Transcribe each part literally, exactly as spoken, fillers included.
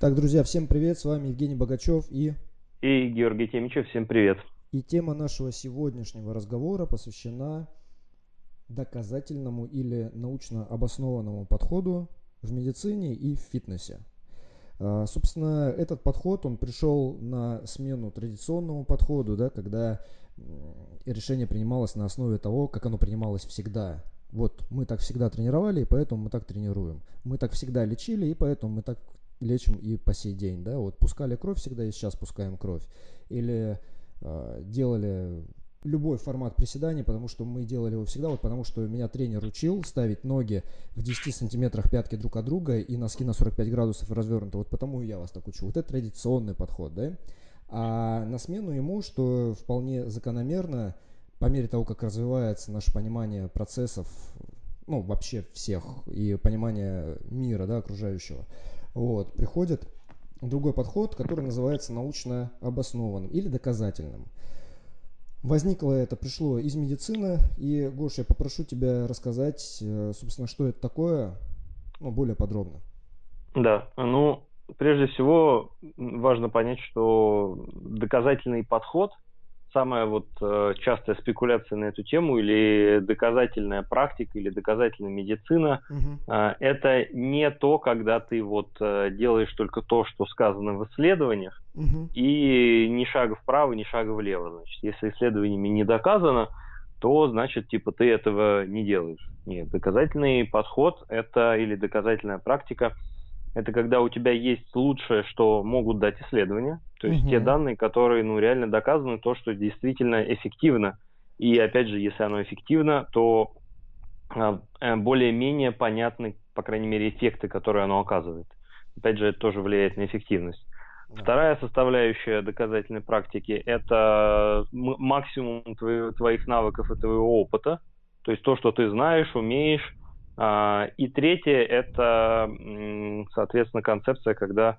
Так, друзья, всем привет, с вами Евгений Богачев и... И Георгий Темичев, всем привет. И тема нашего сегодняшнего разговора посвящена доказательному или научно обоснованному подходу в медицине и в фитнесе. Собственно, этот подход, он пришел на смену традиционному подходу, да, когда решение принималось на основе того, как оно принималось всегда. Вот мы так всегда тренировали, и поэтому мы так тренируем. Мы так всегда лечили, и поэтому мы так лечим и по сей день, да, вот пускали кровь всегда и сейчас пускаем кровь, или э, делали любой формат приседаний, потому что мы делали его всегда, вот потому что меня тренер учил ставить ноги в десяти сантиметрах пятки друг от друга и носки на сорок пять градусов развернуты, вот потому и я вас так учу, вот это традиционный подход, да, а на смену ему, что вполне закономерно, по мере того, как развивается наше понимание процессов, ну, вообще всех, и понимание мира, да, окружающего, вот, приходит другой подход, который называется научно обоснованным или доказательным. Возникло это, пришло из медицины. И, Гош, я попрошу тебя рассказать, собственно, что это такое, ну, более подробно. Да, ну, прежде всего важно понять, что доказательный подход, самая вот частая спекуляция на эту тему, или доказательная практика, или доказательная медицина, угу. Это не то, когда ты вот делаешь только то, что сказано в исследованиях, угу. И ни шага вправо, ни шага влево. Значит, если исследованиями не доказано, то значит, типа, ты этого не делаешь. Нет, доказательный подход это или доказательная практика, это когда у тебя есть лучшее, что могут дать исследования, то есть угу. те данные, которые, ну, реально доказаны, то, что действительно эффективно. И, опять же, если оно эффективно, то э, более-менее понятны, по крайней мере, эффекты, которые оно оказывает. Опять же, это тоже влияет на эффективность. Да. Вторая составляющая доказательной практики – это максимум твоих, твоих навыков и твоего опыта, то есть то, что ты знаешь, умеешь. И третье – это, соответственно, концепция, когда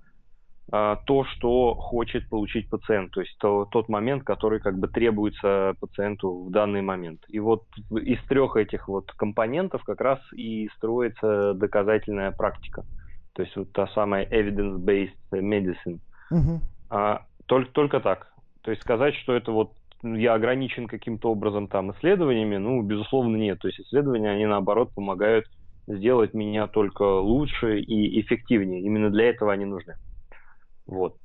то, что хочет получить пациент, то есть то, тот момент, который как бы требуется пациенту в данный момент. И вот из трех этих вот компонентов как раз и строится доказательная практика, то есть вот та самая evidence based medicine. Угу. А, только, только так. То есть сказать, что это вот я ограничен каким-то образом там исследованиями, ну, безусловно, нет. То есть исследования, они, наоборот, помогают сделать меня только лучше и эффективнее. Именно для этого они нужны. Вот.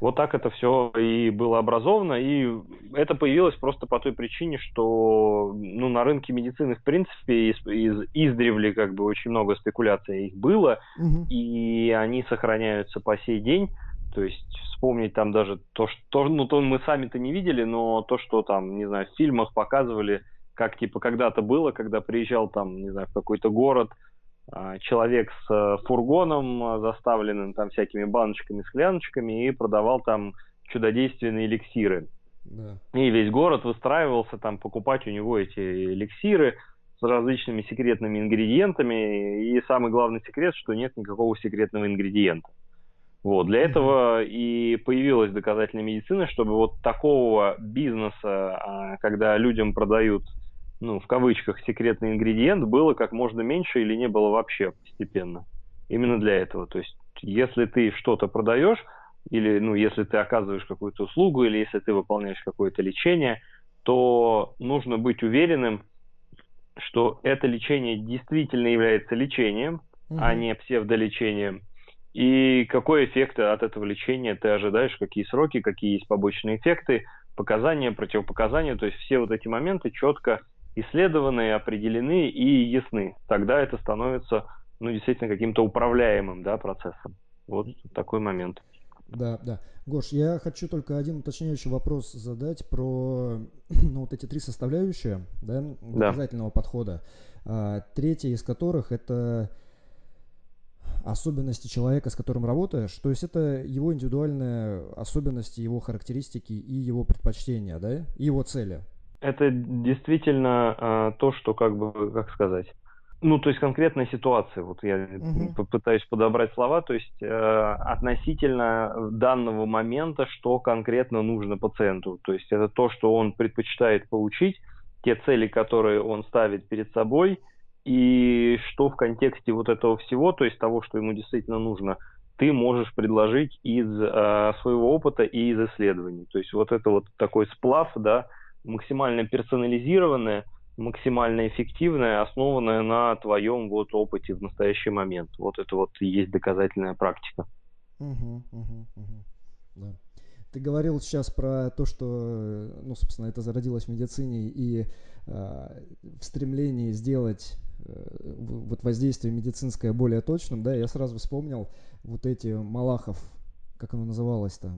Вот так это все и было образовано, и это появилось просто по той причине, что, ну, на рынке медицины, в принципе, из, из, издревле как бы очень много спекуляций их было, угу. И они сохраняются по сей день. То есть вспомнить там даже то, что, ну, то мы сами-то не видели, но то, что там, не знаю, в фильмах показывали, как типа когда-то было, когда приезжал там, не знаю, в какой-то город человек с фургоном, заставленным там всякими баночками, скляночками, и продавал там чудодейственные эликсиры. Да. И весь город выстраивался там покупать у него эти эликсиры с различными секретными ингредиентами, и самый главный секрет, что нет никакого секретного ингредиента. Вот. Для этого и появилась доказательная медицина, чтобы вот такого бизнеса, когда людям продают, ну, в кавычках, секретный ингредиент, было как можно меньше или не было вообще постепенно. Именно для этого. То есть, если ты что-то продаешь, или, ну, если ты оказываешь какую-то услугу, или если ты выполняешь какое-то лечение, то нужно быть уверенным, что это лечение действительно является лечением, mm-hmm. а не псевдолечением. И какой эффект от этого лечения ты ожидаешь, какие сроки, какие есть побочные эффекты, показания, противопоказания. То есть все вот эти моменты четко исследованы, определены и ясны. Тогда это становится, ну, действительно каким-то управляемым, да, процессом. Вот такой момент. Да, да. Гош, я хочу только один уточняющий вопрос задать про, ну, вот эти три составляющие, да, доказательного да. подхода. А, третья из которых – это особенности человека, с которым работаешь, то есть это его индивидуальные особенности, его характеристики и его предпочтения, да, и его цели. Это действительно э, то, что как бы, как сказать, ну, то есть конкретная ситуация, вот я угу. попытаюсь подобрать слова, то есть э, относительно данного момента, что конкретно нужно пациенту, то есть это то, что он предпочитает получить, те цели, которые он ставит перед собой, и что в контексте вот этого всего, то есть того, что ему действительно нужно, ты можешь предложить из э, своего опыта и из исследований. То есть вот это вот такой сплав, да, максимально персонализированное, максимально эффективное, основанное на твоем вот опыте в настоящий момент. Вот это вот и есть доказательная практика. Угу, угу, угу. Да. Ты говорил сейчас про то, что, ну, собственно, это зародилось в медицине и э, в стремлении сделать э, вот воздействие медицинское более точным, да, я сразу вспомнил вот эти Малахов, как оно называлось-то?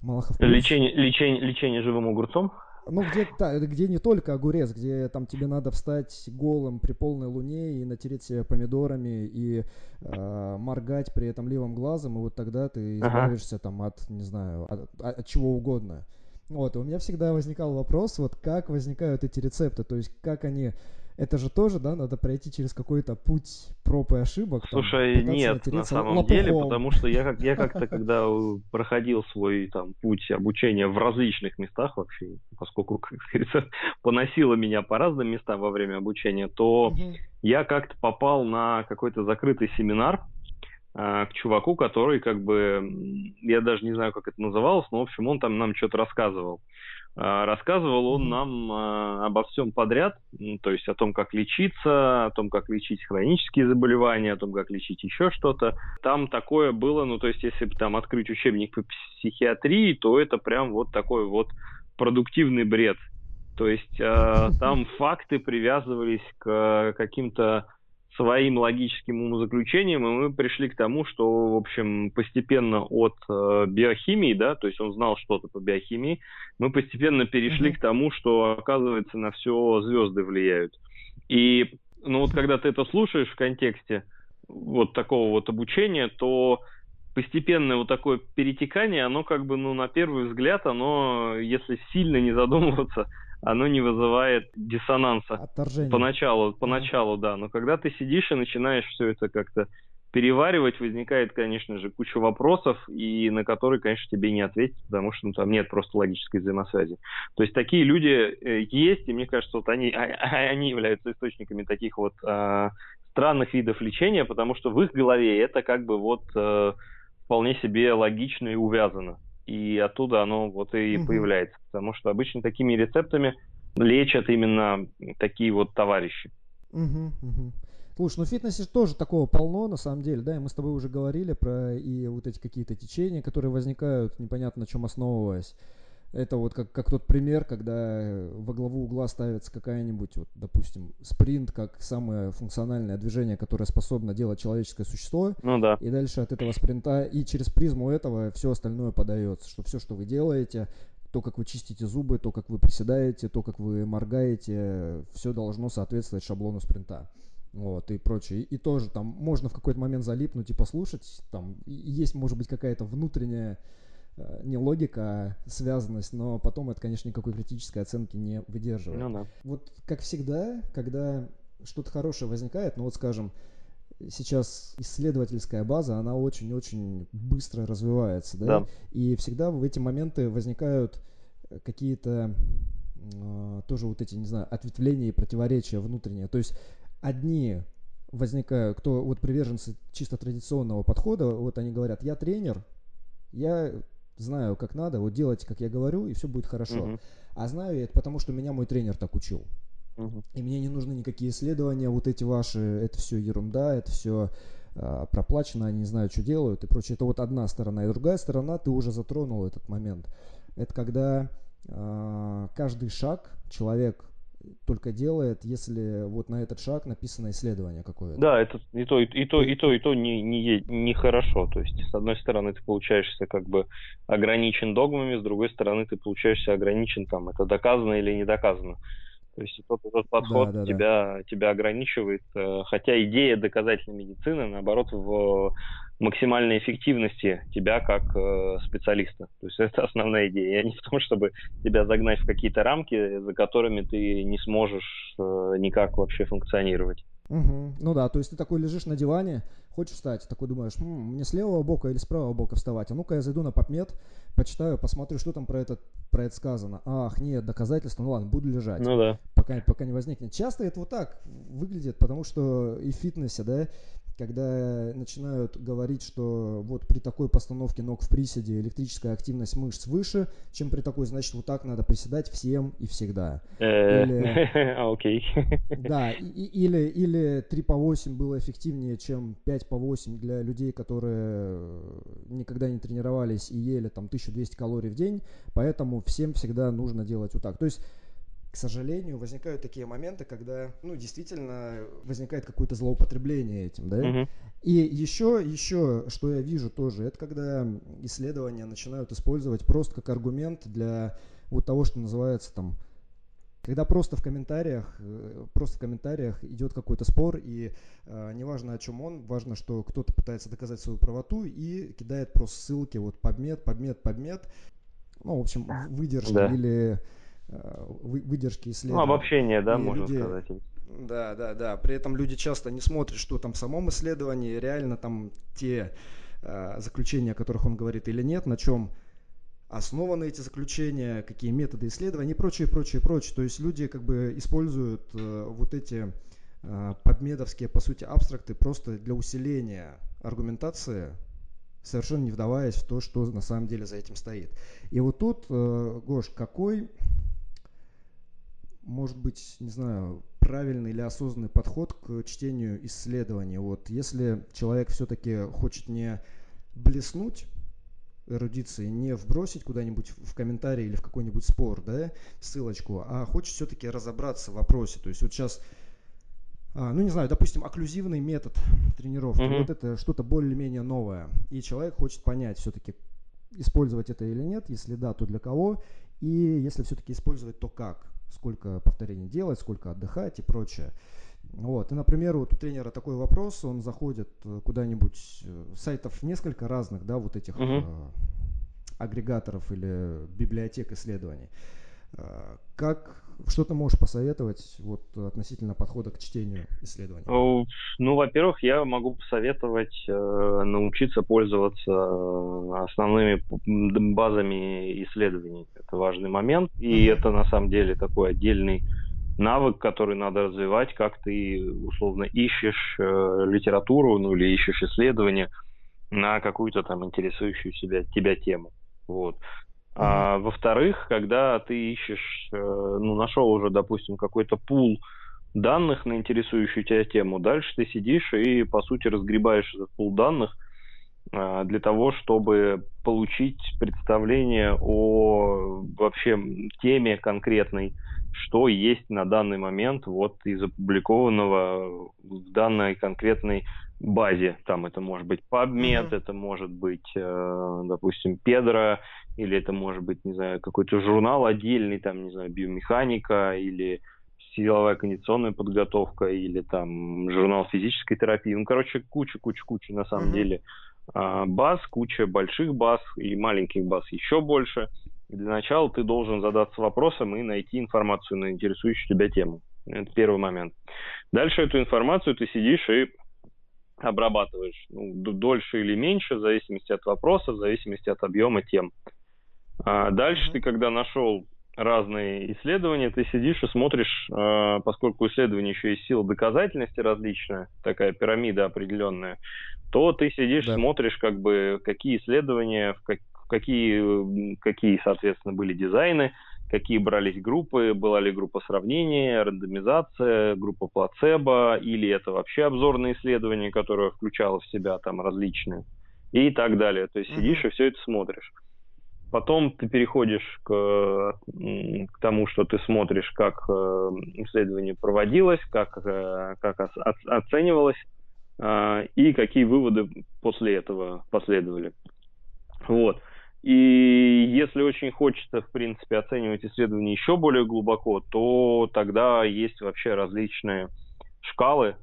Малахов. Лечение, лечение, лечение живым огурцом? Ну, где, да, где не только огурец, где там тебе надо встать голым при полной луне и натереть себя помидорами и э, моргать при этом левым глазом, и вот тогда ты избавишься ага. там от, не знаю, от, от чего угодно. Вот, и у меня всегда возникал вопрос, вот как возникают эти рецепты, то есть как они... Это же тоже, да, надо пройти через какой-то путь проб и ошибок. Слушай, там, нет, на самом лопухом. деле, потому что я, как, я как-то, когда проходил свой там путь обучения в различных местах вообще, поскольку, как говорится, поносило меня по разным местам во время обучения, то угу. я как-то попал на какой-то закрытый семинар а, к чуваку, который как бы, я даже не знаю, как это называлось, но, в общем, он там нам что-то рассказывал. Рассказывал он нам э, обо всем подряд, то есть о том, как лечиться, о том, как лечить хронические заболевания, о том, как лечить еще что-то. Там такое было, ну то есть если бы там открыть учебник по психиатрии, то это прям вот такой вот продуктивный бред. То есть э, там факты привязывались к каким-то своим логическим умозаключением, и мы пришли к тому, что, в общем, постепенно от э, биохимии, да, то есть он знал что-то по биохимии, мы постепенно перешли mm-hmm. к тому, что, оказывается, на все звезды влияют. И, ну, вот когда ты это слушаешь в контексте вот такого вот обучения, то постепенное вот такое перетекание, оно как бы, ну, на первый взгляд, оно, если сильно не задумываться, оно не вызывает диссонанса. Отторжение. Поначалу, поначалу, да. Но когда ты сидишь и начинаешь все это как-то переваривать, возникает, конечно же, куча вопросов, и на которые, конечно, тебе не ответят, потому что ну, там нет просто логической взаимосвязи. То есть такие люди есть, и мне кажется, вот они, они являются источниками таких вот э, странных видов лечения, потому что в их голове это как бы вот э, вполне себе логично и увязано. И оттуда оно вот и угу. появляется. Потому что обычно такими рецептами лечат именно такие вот товарищи. Угу, угу. Слушай, ну в фитнесе тоже такого полно, на самом деле, да, и мы с тобой уже говорили про и вот эти какие-то течения, которые возникают, непонятно на чем основываясь. Это вот как, как тот пример, когда во главу угла ставится какая-нибудь, вот, допустим, спринт, как самое функциональное движение, которое способно делать человеческое существо. Ну да. И дальше от этого спринта и через призму этого все остальное подается, что все, что вы делаете, то, как вы чистите зубы, то, как вы приседаете, то, как вы моргаете, все должно соответствовать шаблону спринта. Вот, и прочее. И, и тоже там можно в какой-то момент залипнуть и послушать. Там есть, может быть, какая-то внутренняя не логика, а связанность, но потом это, конечно, никакой критической оценки не выдерживает. Ну, да. Вот как всегда, когда что-то хорошее возникает, ну вот скажем, сейчас исследовательская база, она очень-очень быстро развивается, да? Да. И всегда в эти моменты возникают какие-то э, тоже вот эти, не знаю, ответвления и противоречия внутренние. То есть одни возникают, кто вот приверженцы чисто традиционного подхода, вот они говорят, я тренер, я знаю, как надо, вот делайте, как я говорю, и все будет хорошо. Uh-huh. А знаю я это потому, что меня мой тренер так учил. Uh-huh. И мне не нужны никакие исследования, вот эти ваши, это все ерунда, это все э, проплачено, они не знают, что делают и прочее. Это вот одна сторона. И другая сторона, ты уже затронул этот момент. Это когда э, каждый шаг человек только делает, если вот на этот шаг написано исследование какое-то. Да, это и то, и то, и то, и то не, не, не хорошо. То есть, с одной стороны, ты получаешься как бы ограничен догмами, с другой стороны, ты получаешься ограничен там, это доказано или не доказано. То есть, тот, тот подход да, да, тебя, да. тебя ограничивает. Хотя идея доказательной медицины, наоборот, в максимальной эффективности тебя как э, специалиста. То есть это основная идея. Я не в том, чтобы тебя загнать в какие-то рамки, за которыми ты не сможешь э, никак вообще функционировать. Угу. Ну да, то есть ты такой лежишь на диване, хочешь встать, такой думаешь, м-м, мне с левого бока или с правого бока вставать? А ну-ка я зайду на PubMed, почитаю, посмотрю, что там про это, про это сказано. Ах, нет, доказательства, ну ладно, буду лежать. Ну да. Пока, пока не возникнет. Часто это вот так выглядит, потому что и в фитнесе, да, когда начинают говорить, что вот при такой постановке ног в приседе электрическая активность мышц выше, чем при такой, значит, вот так надо приседать всем и всегда. Окей. Да, или три по восемь было эффективнее, чем пять по восемь для людей, которые никогда не тренировались и ели там тысячу двести калорий в день, поэтому всем всегда нужно делать вот так. То есть, к сожалению, возникают такие моменты, когда, ну, действительно возникает какое-то злоупотребление этим, да. Uh-huh. И еще, еще, что я вижу тоже, это когда исследования начинают использовать просто как аргумент для вот того, что называется там, когда просто в комментариях, просто в комментариях идет какой-то спор, и э, неважно, о чем он, важно, что кто-то пытается доказать свою правоту и кидает просто ссылки, вот PubMed, PubMed, PubMed, ну, в общем, выдержки yeah. или выдержки исследований. Ну, обобщение, да, и можно людей... сказать. Да, да, да. При этом люди часто не смотрят, что там в самом исследовании, реально там те э, заключения, о которых он говорит, или нет, на чем основаны эти заключения, какие методы исследований и прочее, прочее, прочее. То есть люди как бы используют э, вот эти э, PubMed'овские, по сути, абстракты просто для усиления аргументации, совершенно не вдаваясь в то, что на самом деле за этим стоит. И вот тут, э, Гош, какой... может быть, не знаю, правильный или осознанный подход к чтению исследований. Вот, если человек все-таки хочет не блеснуть эрудицией, не вбросить куда-нибудь в комментарий или в какой-нибудь спор, да, ссылочку, а хочет все-таки разобраться в вопросе. То есть вот сейчас, ну не знаю, допустим, окклюзивный метод тренировки, mm-hmm. вот это что-то более-менее новое, и человек хочет понять все-таки, использовать это или нет, если да, то для кого, и если все-таки использовать, то как. Сколько повторений делать, сколько отдыхать и прочее. Вот. И, например, вот у тренера такой вопрос, он заходит куда-нибудь, сайтов несколько разных, да, вот этих uh-huh. э, агрегаторов или библиотек исследований. Э, как, что ты можешь посоветовать вот, относительно подхода к чтению исследований? Ну, во-первых, я могу посоветовать э, научиться пользоваться основными базами исследований. Это важный момент, и mm-hmm. это на самом деле такой отдельный навык, который надо развивать, как ты условно ищешь э, литературу, ну или ищешь исследования на какую-то там интересующую себя, тебя тему. Вот. А, во-вторых, когда ты ищешь, ну, нашел уже, допустим, какой-то пул данных на интересующую тебя тему, дальше ты сидишь и, по сути, разгребаешь этот пул данных для того, чтобы получить представление о вообще теме конкретной, что есть на данный момент вот из опубликованного в данной конкретной базе. Там это может быть PubMed, mm-hmm. это может быть, допустим, PEDro, или это может быть, не знаю, какой-то журнал отдельный, там, не знаю, биомеханика, или силовая кондиционная подготовка, или там журнал физической терапии. Ну, короче, куча-куча-куча на самом mm-hmm. деле баз, куча больших баз и маленьких баз еще больше. Для начала ты должен задаться вопросом и найти информацию на интересующую тебя тему. Это первый момент. Дальше эту информацию ты сидишь и обрабатываешь, ну, дольше или меньше, в зависимости от вопроса, в зависимости от объема тем. А дальше ты, когда нашел разные исследования, ты сидишь и смотришь, поскольку исследование еще есть сила доказательности различная, такая пирамида определенная, то ты сидишь, да. смотришь, как бы, какие исследования, в как, какие, какие, соответственно, были дизайны, какие брались группы, была ли группа сравнения, рандомизация, группа плацебо, или это вообще обзорное исследование, которое включало в себя там различные, и так далее. То есть сидишь и все это смотришь. Потом ты переходишь к, к тому, что ты смотришь, как исследование проводилось, как, как оценивалось, и какие выводы после этого последовали. Вот. И если очень хочется, в принципе, оценивать исследования еще более глубоко, то тогда есть вообще различные шкалы,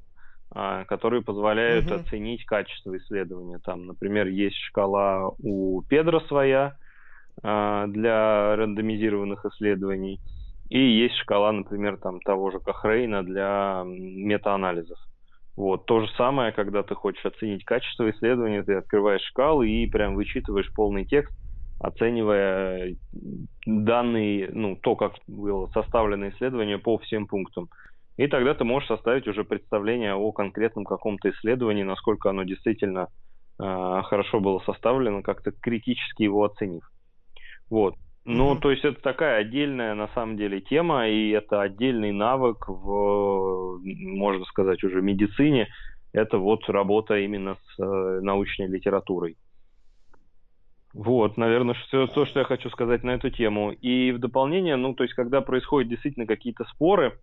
которые позволяют mm-hmm. оценить качество исследования. Там, например, есть шкала у PEDro своя для рандомизированных исследований, и есть шкала, например, там, того же Cochrane для метаанализов. Вот. То же самое, когда ты хочешь оценить качество исследования, ты открываешь шкалы и прям вычитываешь полный текст, оценивая данные, ну, то, как было составлено исследование по всем пунктам. И тогда ты можешь составить уже представление о конкретном каком-то исследовании, насколько оно действительно э, хорошо было составлено, как-то критически его оценив. Вот. Ну, mm-hmm. то есть это такая отдельная, на самом деле, тема, и это отдельный навык в, можно сказать, уже медицине. Это вот работа именно с э, научной литературой. Вот, наверное, все то, что я хочу сказать на эту тему. И в дополнение, ну, то есть когда происходят действительно какие-то споры,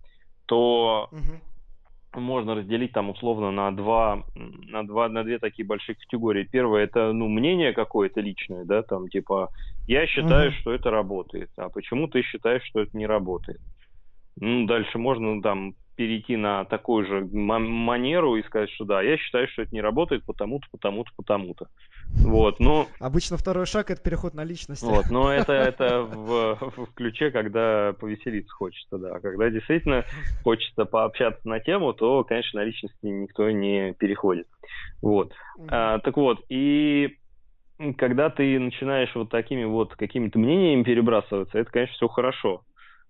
то угу. можно разделить там условно на два, на два, на две такие большие категории. Первое — это, ну, мнение какое-то личное, да, там типа я считаю, угу. что это работает, а почему ты считаешь, что это не работает? Ну, дальше можно там перейти на такую же манеру и сказать, что да, я считаю, что это не работает потому-то, потому-то, потому-то. Вот, но... Обычно второй шаг — это переход на личность. Вот, но это, это в, в ключе, когда повеселиться хочется, да. Когда действительно хочется пообщаться на тему, то, конечно, на личности никто не переходит. Вот. Mm-hmm. а, так вот, и когда ты начинаешь вот такими вот какими-то мнениями перебрасываться, это, конечно, все хорошо.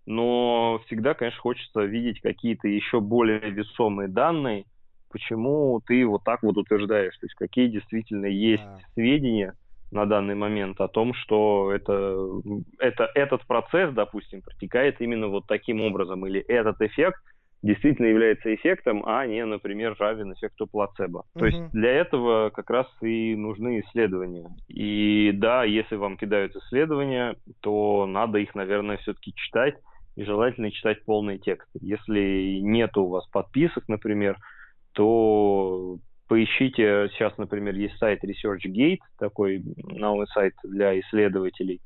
Но всегда, конечно, хочется видеть какие-то еще более весомые данные, почему ты вот так вот утверждаешь, то есть какие действительно есть а. сведения на данный момент о том, что это, это, этот процесс, допустим, протекает именно вот таким образом, или этот эффект действительно является эффектом, а не, например, равен эффекту плацебо. Угу. То есть для этого как раз и нужны исследования. И да, если вам кидают исследования, то надо их, наверное, все-таки читать, и желательно читать полный текст. Если нет у вас подписок, например, то поищите, сейчас, например, есть сайт ResearchGate, такой новый сайт для исследователей,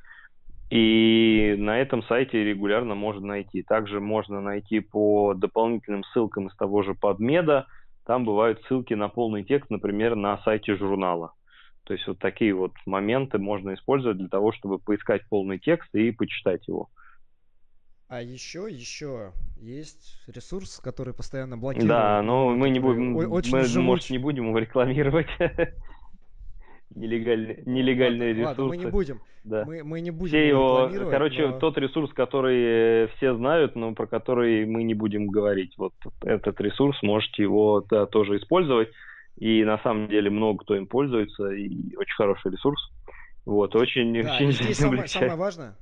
и на этом сайте регулярно можно найти. Также можно найти по дополнительным ссылкам из того же PubMed, там бывают ссылки на полный текст, например, на сайте журнала. То есть вот такие вот моменты можно использовать для того, чтобы поискать полный текст и почитать его. А еще, еще есть ресурс, который постоянно блокирует. Да, но мы не будем, мы, может, не будем его рекламировать. Нелегальные, нелегальные ладно, ресурсы. Ладно, мы не будем. Да. Мы, мы не будем все его, короче, но... тот ресурс, который все знают, но про который мы не будем говорить. Вот этот ресурс, можете его да, тоже использовать. И на самом деле много кто им пользуется. И очень хороший ресурс. Вот, очень... Да, очень здесь самое, самое важное...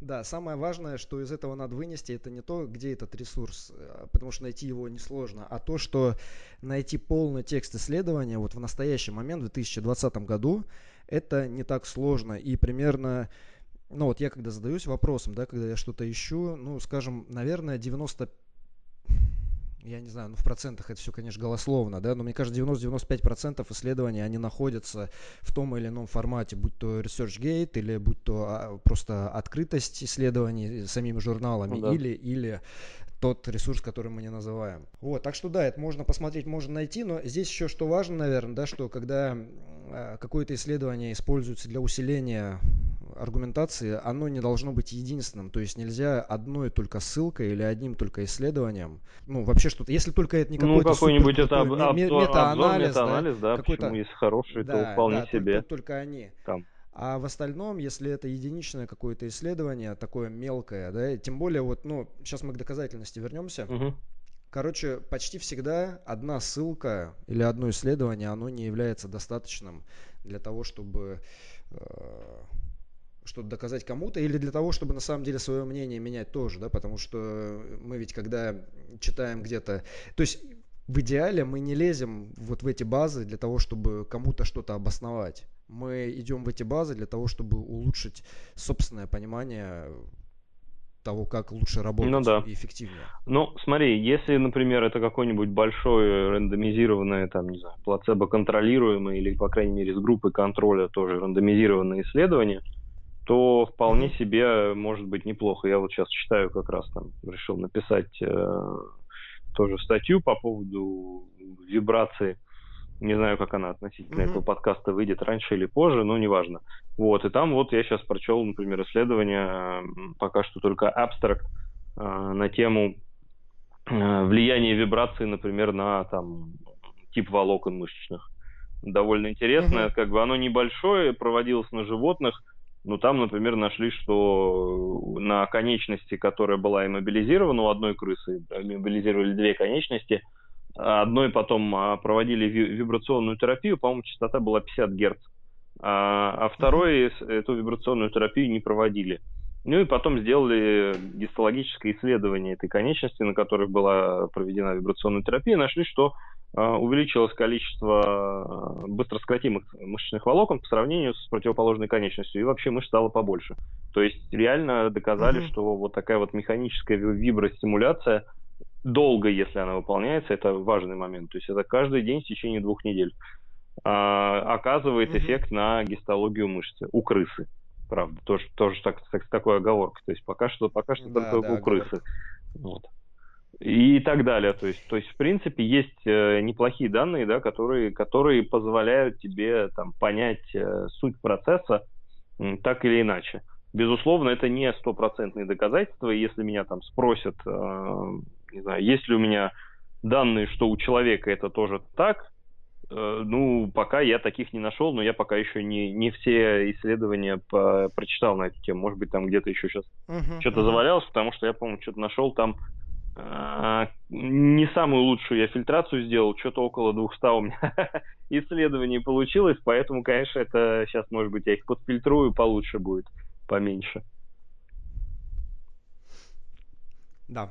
Да, самое важное, что из этого надо вынести, это не то, где этот ресурс, потому что найти его несложно, а то, что найти полный текст исследования вот в настоящий момент, в две тысячи двадцатом году, это не так сложно. И примерно, ну вот я когда задаюсь вопросом, да, когда я что-то ищу, ну, скажем, наверное, девяносто, я не знаю, ну в процентах это все, конечно, голословно, да, но мне кажется, девяносто-девяносто пять процентов исследований, они находятся в том или ином формате, будь то ResearchGate, или будь то просто открытость исследований самими журналами, ну, да. или, или тот ресурс, который мы не называем. Вот, так что да, это можно посмотреть, можно найти, но здесь еще что важно, наверное, да, что когда какое-то исследование используется для усиления аргументации, оно не должно быть единственным, то есть нельзя одной только ссылкой или одним только исследованием, ну вообще что-то, если только это не какой-то ну, какой-нибудь супер, это об, об, метаанализ, метаанализ, да, да какой-то, почему есть хороший, да, то вполне да, себе. Только, только они. Там. А в остальном, если это единичное какое-то исследование, такое мелкое, да, тем более вот, ну, сейчас мы к доказательности вернемся. Угу. Короче, почти всегда одна ссылка или одно исследование, оно не является достаточным для того, чтобы э- что-то доказать кому-то, или для того, чтобы на самом деле свое мнение менять тоже, да, потому что мы ведь когда читаем где-то, то есть в идеале мы не лезем вот в эти базы для того, чтобы кому-то что-то обосновать. Мы идем в эти базы для того, чтобы улучшить собственное понимание того, как лучше работать ну, да. и эффективнее. Ну, смотри, если, например, это какой-нибудь большой рандомизированное, там, не знаю, плацебо-контролируемое или, по крайней мере, с группой контроля тоже рандомизированное исследование, то вполне себе может быть неплохо. Я вот сейчас читаю как раз там, решил написать э, тоже статью по поводу вибрации. Не знаю, как она относительно mm-hmm. этого подкаста выйдет, раньше или позже, но неважно. Вот, и там вот я сейчас прочел, например, исследование, пока что только абстракт, э, на тему э, влияния вибрации, например, на там, тип волокон мышечных. Довольно интересно, mm-hmm. как бы оно небольшое, проводилось на животных, Но там, например, нашли, что на конечности, которая была иммобилизирована у одной крысы, иммобилизировали две конечности, а одной потом проводили вибрационную терапию, по-моему, частота была пятьдесят герц, а второй эту вибрационную терапию не проводили. Ну и потом сделали гистологическое исследование этой конечности, на которой была проведена вибрационная терапия, нашли, что увеличилось количество быстросократимых мышечных волокон по сравнению с противоположной конечностью, и вообще мышц стало побольше. То есть реально доказали, mm-hmm. что вот такая вот механическая вибростимуляция долго, если она выполняется, это важный момент. То есть это каждый день в течение двух недель а, оказывает mm-hmm. эффект на гистологию мышцы у крысы. Правда, тоже, тоже так, так, с такой оговоркой. То есть пока что, пока что да, только да, у крысы. Вот. И так далее. То есть, то есть, в принципе, есть неплохие данные, да, которые, которые позволяют тебе там, понять суть процесса так или иначе. Безусловно, это не стопроцентные доказательства. Если меня там спросят, не знаю, есть ли у меня данные, что у человека это тоже так, ну, пока я таких не нашел, но я пока еще не, не все исследования по, прочитал на эту тему. Может быть, там где-то еще сейчас uh-huh, что-то uh-huh. завалялось, потому что я, по-моему, что-то нашел там э, не самую лучшую я фильтрацию сделал, что-то около двухсот у меня исследований получилось, поэтому, конечно, это сейчас, может быть, я их подфильтрую, получше будет, поменьше. Да.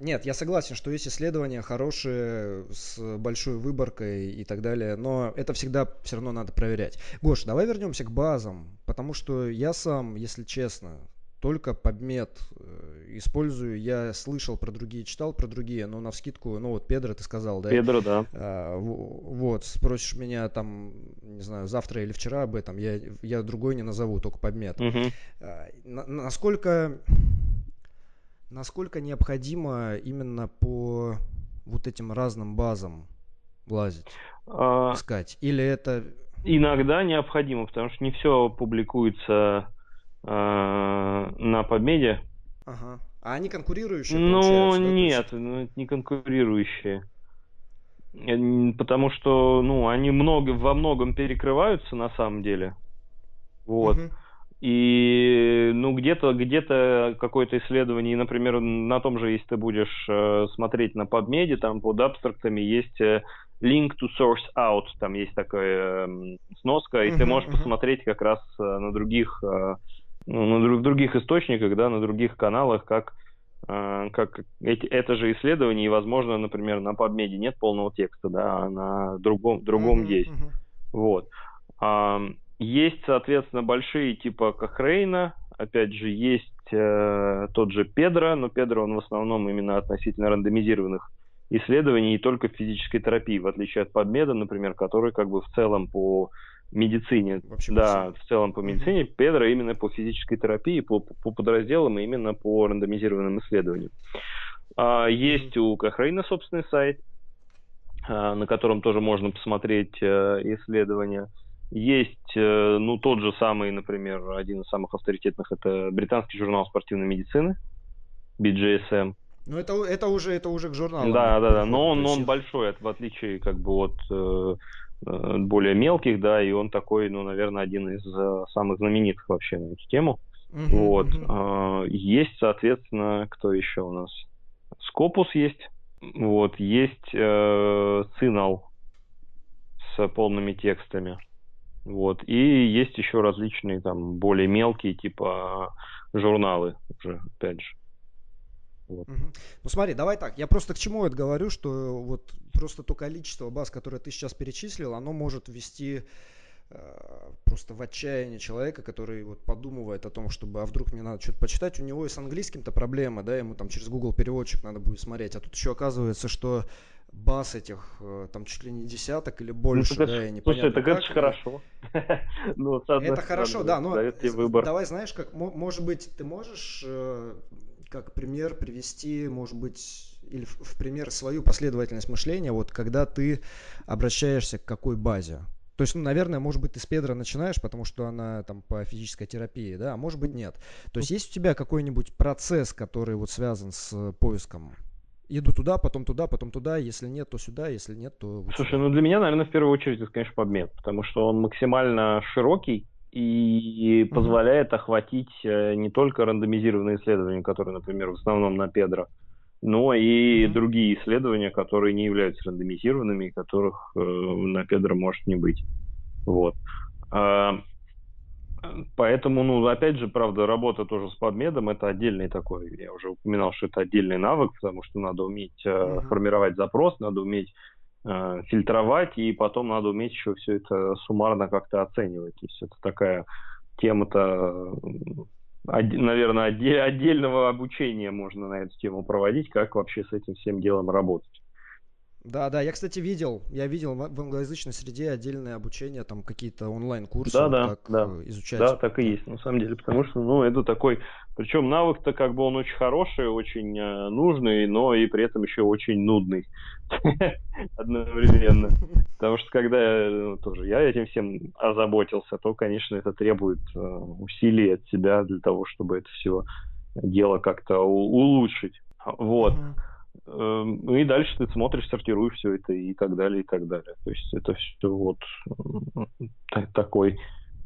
Нет, я согласен, что есть исследования хорошие, с большой выборкой и так далее, но это всегда все равно надо проверять. Гош, давай вернемся к базам, потому что я сам, если честно, только PubMed использую, я слышал про другие, читал про другие, но навскидку, ну вот PEDro ты сказал, да? PEDro, да. А, вот, спросишь меня там, не знаю, завтра или вчера об этом, я, я другой не назову, только PubMed. Угу. А, на, насколько... Насколько необходимо именно по вот этим разным базам лазить, а, искать? Или это... Иногда необходимо, потому что не все публикуется э, на PubMed. Ага. А они конкурирующие? Ну, нет, ну, не конкурирующие. Потому что, ну, они много, во многом перекрываются на самом деле. Вот. Угу. И, ну, где-то где-то какое-то исследование, например, на том же, если ты будешь э, смотреть на PubMed, там под абстрактами есть э, link to source out, там есть такая э, сноска, и uh-huh, ты можешь uh-huh. посмотреть как раз э, на других э, ну, на друг, других источниках, да, на других каналах, как, э, как эти, это же исследование, и, возможно, например, на PubMed нет полного текста, да, а на другом, другом uh-huh, есть. Uh-huh. Вот. А, есть, соответственно, большие типа Cochrane, опять же, есть э, тот же PEDro, но PEDro он в основном именно относительно рандомизированных исследований и только физической терапии, в отличие от PubMed, например, который как бы в целом по медицине, вообще, да, вообще. в целом по медицине, mm-hmm. PEDro именно по физической терапии, по, по подразделам и именно по рандомизированным исследованиям. А, есть mm-hmm. у Cochrane собственный сайт, а, на котором тоже можно посмотреть а, исследования. Есть, ну, тот же самый, например, один из самых авторитетных, это британский журнал спортивной медицины, би джей эс эм. Ну, это, это, уже, это уже к журналу. Да, да, да, но он, он большой, в отличие как бы от э, более мелких, да, и он такой, ну, наверное, один из самых знаменитых вообще на эту тему. Угу, вот. Угу. Есть, соответственно, кто еще у нас? Scopus есть, вот, есть э, CINAHL с полными текстами. Вот. И есть еще различные там более мелкие типа журналы уже, опять же. Вот. Угу. Ну смотри, давай так, я просто к чему это говорю, что вот просто то количество баз, которые ты сейчас перечислил, оно может ввести э, просто в отчаяние человека, который вот подумывает о том, чтобы, а вдруг мне надо что-то почитать, у него и с английским-то проблема, да, ему там через Google переводчик надо будет смотреть, а тут еще оказывается, что баз этих, там, чуть ли не десяток или больше, ну, это, да, я непонятно. Слушай, так это же хорошо. Это хорошо, да, но давай, знаешь, как, может быть, ты можешь как пример привести, может быть, или в пример свою последовательность мышления, вот, когда ты обращаешься к какой базе? То есть, ну, наверное, может быть, ты с PEDro начинаешь, потому что она там по физической терапии, да, а может быть, нет. То есть, есть у тебя какой-нибудь процесс, который вот связан с поиском? Иду туда, потом туда, потом туда, если нет, то сюда, если нет, то... Слушай, ну для меня, наверное, в первую очередь, это, конечно, PubMed, потому что он максимально широкий, и позволяет охватить не только рандомизированные исследования, которые, например, в основном на PEDro, но и mm-hmm. другие исследования, которые не являются рандомизированными, которых э, на PEDro может не быть. Вот. А, поэтому, ну, опять же, правда, работа тоже с PubMed'ом это отдельный такой, я уже упоминал, что это отдельный навык, потому что надо уметь э, mm-hmm. формировать запрос, надо уметь э, фильтровать, и потом надо уметь еще все это суммарно как-то оценивать. То есть это такая тема-то... Од... Наверное, отдель... отдельного обучения можно на эту тему проводить, как вообще с этим всем делом работать. Да, да, я, кстати, видел, я видел в англоязычной среде отдельное обучение, там какие-то онлайн-курсы, да, да, как да. изучать. Да, так и есть, на самом деле, потому что, ну, это такой, причем навык-то как бы он очень хороший, очень э, нужный, но и при этом еще очень нудный одновременно, потому что когда тоже я этим всем озаботился, то, конечно, это требует усилий от себя для того, чтобы это все дело как-то улучшить, вот. И дальше ты смотришь, сортируешь все это и так далее, и так далее. То есть это все вот такой,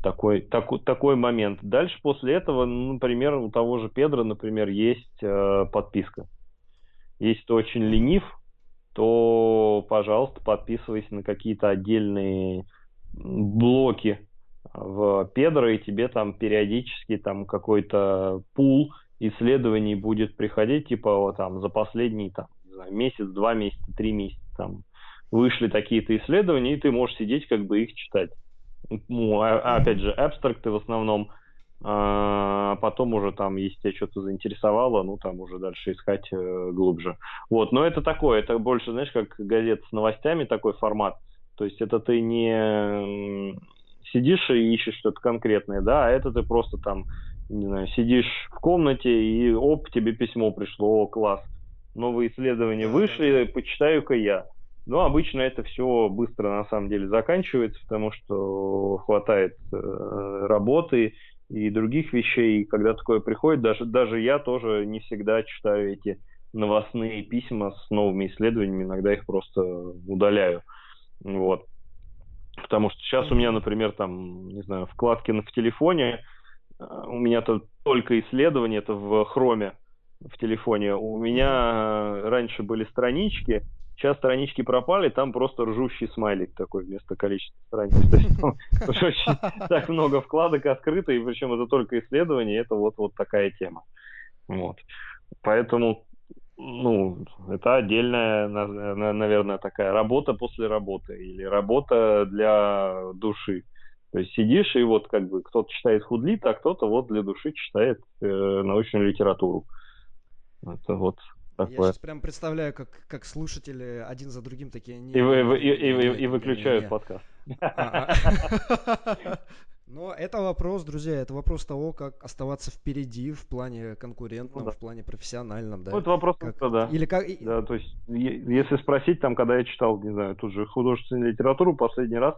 такой, такой, такой момент. Дальше после этого, например, у того же PEDro, например, есть э, подписка. Если ты очень ленив, то, пожалуйста, подписывайся на какие-то отдельные блоки в PEDro, и тебе там периодически там какой-то пул исследований будет приходить, типа вот, там за последний там, не знаю, месяц, два месяца, три месяца там вышли такие-то исследования, и ты можешь сидеть, как бы их читать. Ну, а, опять же, абстракты в основном, а потом уже там, если тебя что-то заинтересовало, ну там уже дальше искать э, глубже. Вот, но это такое, это больше, знаешь, как газета с новостями, такой формат. То есть это ты не сидишь и ищешь что-то конкретное, да, а это ты просто там не знаю, сидишь в комнате и оп, тебе письмо пришло, о, класс, новые исследования вышли, почитаю-ка я. Но обычно это все быстро на самом деле заканчивается, потому что хватает э, работы и других вещей, и когда такое приходит, даже, даже я тоже не всегда читаю эти новостные письма с новыми исследованиями, иногда их просто удаляю, вот. Потому что сейчас у меня, например, там, не знаю, вкладки в телефоне, у меня-то только исследования, это в хроме, в телефоне. У меня раньше были странички, сейчас странички пропали, там просто ржущий смайлик такой вместо количества страниц. То есть там очень так много вкладок открыто, и причем это только исследование, это вот, вот такая тема. Вот. Поэтому, ну, это отдельная, наверное, такая работа после работы или работа для души. То есть сидишь, и вот как бы кто-то читает худлит, а кто-то вот для души читает э, научную литературу. Это вот такое. Я сейчас прям представляю, как, как слушатели один за другим такие... Не, и, вы, не, и, не, и, не, и, и выключают не, не. подкаст. Но это вопрос, друзья, это вопрос того, как оставаться впереди в плане конкурентном, ну, да. в плане профессиональном, да. Ну, это вопрос, как... да. Или как... да. То есть, если спросить, там, когда я читал, не знаю, тут же художественную литературу последний раз,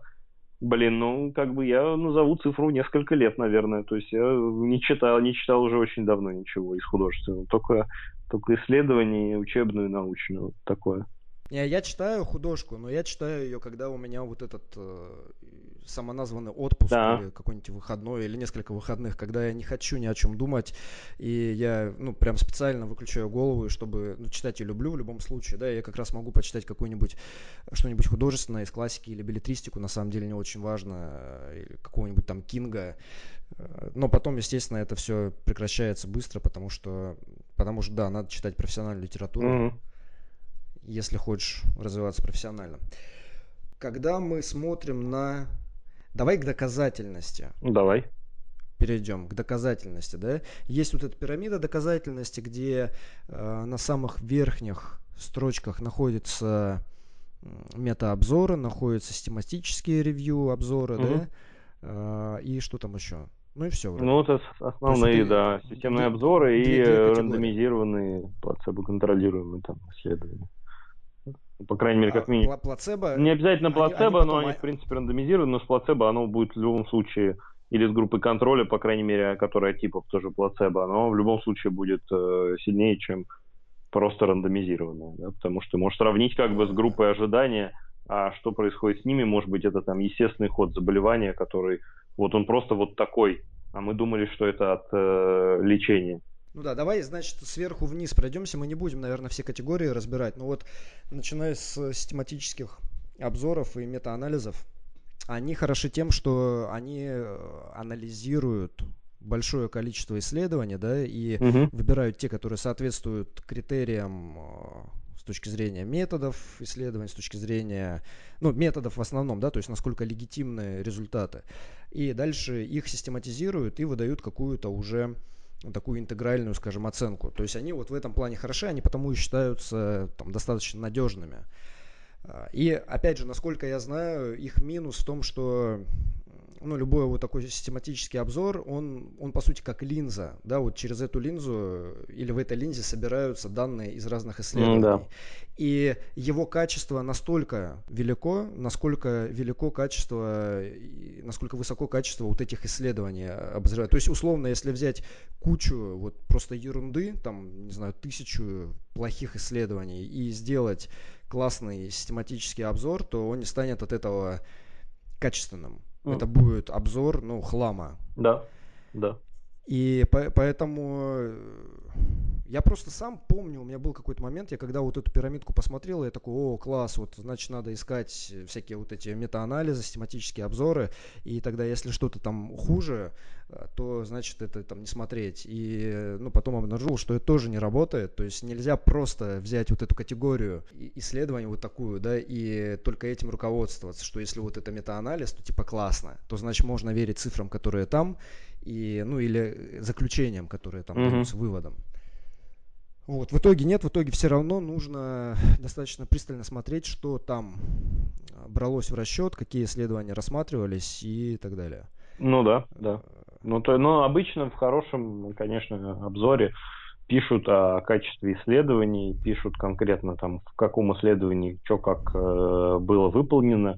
блин, ну, как бы я назову цифру несколько лет, наверное. То есть я не читал, не читал уже очень давно ничего из художественного. Только, только исследования учебную, научную, вот такое. Не, я читаю художку, но я читаю ее, когда у меня вот этот э, самоназванный отпуск, да. или какой-нибудь выходной, или несколько выходных, когда я не хочу ни о чем думать, и я, ну, прям специально выключаю голову, чтобы, ну, читать я люблю в любом случае, да, я как раз могу почитать какую-нибудь, что-нибудь художественное из классики или беллетристику, на самом деле не очень важно, или какого-нибудь там Кинга, но потом, естественно, это все прекращается быстро, потому что, потому что, да, надо читать профессиональную литературу, mm-hmm. если хочешь развиваться профессионально. Когда мы смотрим на... Давай к доказательности. Давай. Перейдем к доказательности, да? Есть вот эта пирамида доказательности, где э, на самых верхних строчках находятся мета-обзоры, находятся систематические ревью-обзоры, угу. да? Э, и что там еще? Ну и все. Вроде. Ну, это основные, есть, да. Системные две, обзоры две, и две рандомизированные плацебо-контролируемые там исследования. По крайней мере, как минимум. А, плацебо, не обязательно плацебо, они, они но потом... они, в принципе, рандомизированы, но с плацебо оно будет в любом случае, или с группой контроля, по крайней мере, которая типов тоже плацебо, оно в любом случае будет э, сильнее, чем просто рандомизированное. Да? Потому что ты можешь сравнить как бы с группой ожидания, а что происходит с ними, может быть, это там естественный ход заболевания, который Вот он просто вот такой, а мы думали, что это от э, лечения. Ну да, давай, значит, сверху вниз пройдемся. Мы не будем, наверное, все категории разбирать. Но вот начиная с систематических обзоров и метаанализов, они хороши тем, что они анализируют большое количество исследований, да, и угу. выбирают те, которые соответствуют критериям с точки зрения методов исследований, с точки зрения, ну, методов в основном, да, то есть насколько легитимны результаты. И дальше их систематизируют и выдают какую-то уже такую интегральную, скажем, оценку. То есть они вот в этом плане хороши, они потому и считаются там достаточно надежными. И опять же, насколько я знаю, их минус в том, что, ну, любой вот такой систематический обзор, он, он по сути как линза, да, вот через эту линзу или в этой линзе собираются данные из разных исследований. Mm, да. И его качество настолько велико, насколько велико качество, насколько высоко качество вот этих исследований обозревают. То есть условно, если взять кучу вот просто ерунды, там, не знаю, тысячу плохих исследований и сделать классный систематический обзор, то он не станет от этого качественным. Это будет обзор, ну, хлама. Да, да. И по- поэтому я просто сам помню, у меня был какой-то момент, я когда вот эту пирамидку посмотрел, я такой: о, класс, вот, значит, надо искать всякие вот эти метаанализы, систематические обзоры, и тогда, если что-то там хуже, то, значит, это там не смотреть. И, ну, потом обнаружил, что это тоже не работает, то есть нельзя просто взять вот эту категорию исследований вот такую, да, и только этим руководствоваться, что если вот это метаанализ, то типа классно, то, значит, можно верить цифрам, которые там, и, ну, или заключениям, которые там mm-hmm. даются, выводом. Вот, в итоге нет, в итоге все равно нужно достаточно пристально смотреть, что там бралось в расчет, какие исследования рассматривались и так далее. Ну да, да. Ну, то, но обычно в хорошем, конечно, обзоре пишут о качестве исследований, пишут конкретно там, в каком исследовании что как э, было выполнено,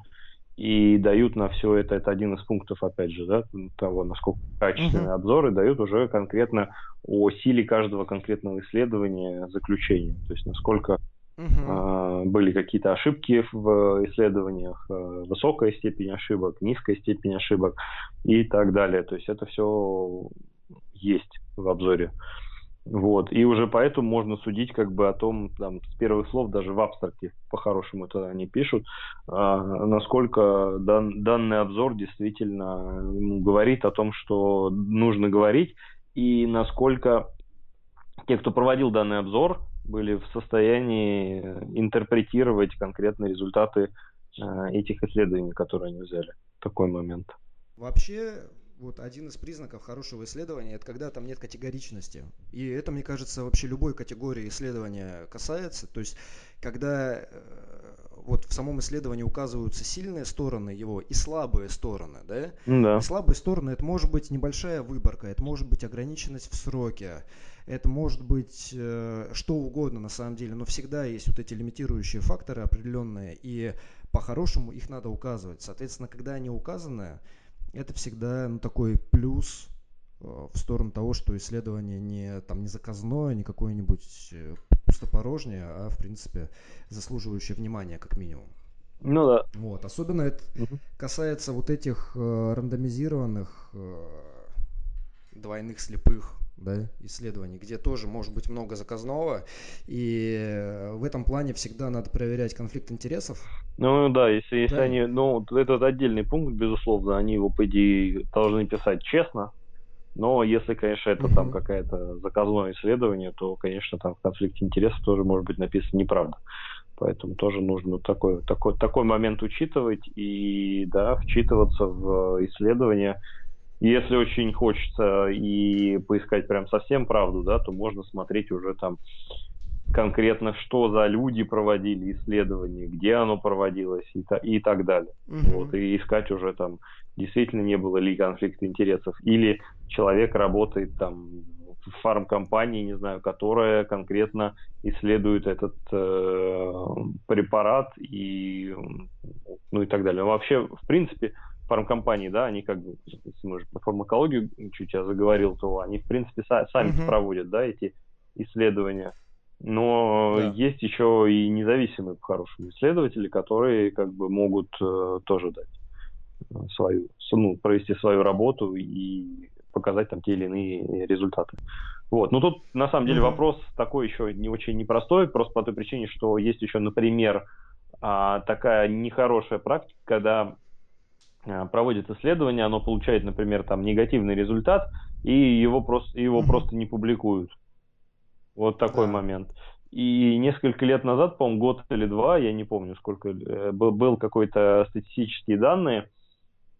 и дают на все это, это один из пунктов, опять же, да, того, насколько качественные uh-huh. обзоры, дают уже конкретно о силе каждого конкретного исследования заключение, то есть насколько uh-huh. э, были какие-то ошибки в исследованиях, э, высокая степень ошибок, низкая степень ошибок и так далее, то есть это все есть в обзоре. Вот. И уже поэтому можно судить как бы о том, там, с первых слов, даже в абстракте, по-хорошему это они пишут, насколько дан, данный обзор действительно говорит о том, что нужно говорить, и насколько те, кто проводил данный обзор, были в состоянии интерпретировать конкретные результаты этих исследований, которые они взяли. Такой момент. Вообще... Вот один из признаков хорошего исследования – это когда там нет категоричности. И это, мне кажется, вообще любой категории исследования касается. То есть, когда вот в самом исследовании указываются сильные стороны его и слабые стороны, да? Да. И слабые стороны – это может быть небольшая выборка, это может быть ограниченность в сроке, это может быть э, что угодно на самом деле, но всегда есть вот эти лимитирующие факторы определенные, и по-хорошему их надо указывать. Соответственно, когда они указаны, это всегда, ну, такой плюс э, в сторону того, что исследование не, там, не заказное, не какое-нибудь пустопорожнее, а в принципе заслуживающее внимания как минимум. Ну да. Вот. Особенно это угу. касается вот этих э, рандомизированных э, двойных слепых, да, исследований, где тоже может быть много заказного, и в этом плане всегда надо проверять конфликт интересов. Ну да, если, если да. они, ну, этот отдельный пункт, безусловно, они его, по идее, должны писать честно, но если, конечно, это угу. там какое-то заказное исследование, то, конечно, там в конфликте интересов тоже может быть написано неправда. Поэтому тоже нужно такой, такой, такой момент учитывать и, да, вчитываться в исследование. Если очень хочется и поискать прям совсем правду, да, то можно смотреть уже там конкретно, что за люди проводили исследование, где оно проводилось и, та- и так далее. Угу. Вот, и искать уже там, действительно не было ли конфликта интересов, или человек работает там в фармкомпании, не знаю, которая конкретно исследует этот э, препарат и, ну, и так далее. Вообще, в принципе, фармкомпании, да, они как бы, если мы же по фармакологию чуть я заговорил, то они, в принципе, са- сами uh-huh. проводят, да, эти исследования. Но да. есть еще и независимые, по-хорошему, исследователи, которые как бы могут э, тоже дать свою, ну, провести свою работу и показать там те или иные результаты. Вот. Но тут, на самом деле, вопрос такой еще не очень непростой, просто по той причине, что есть еще, например, такая нехорошая практика, когда проводит исследование, оно получает, например, там, негативный результат, и его просто, его просто не публикуют. Вот такой да. момент. И несколько лет назад, по-моему, год или два, я не помню, сколько, был, был какой-то статистические данные,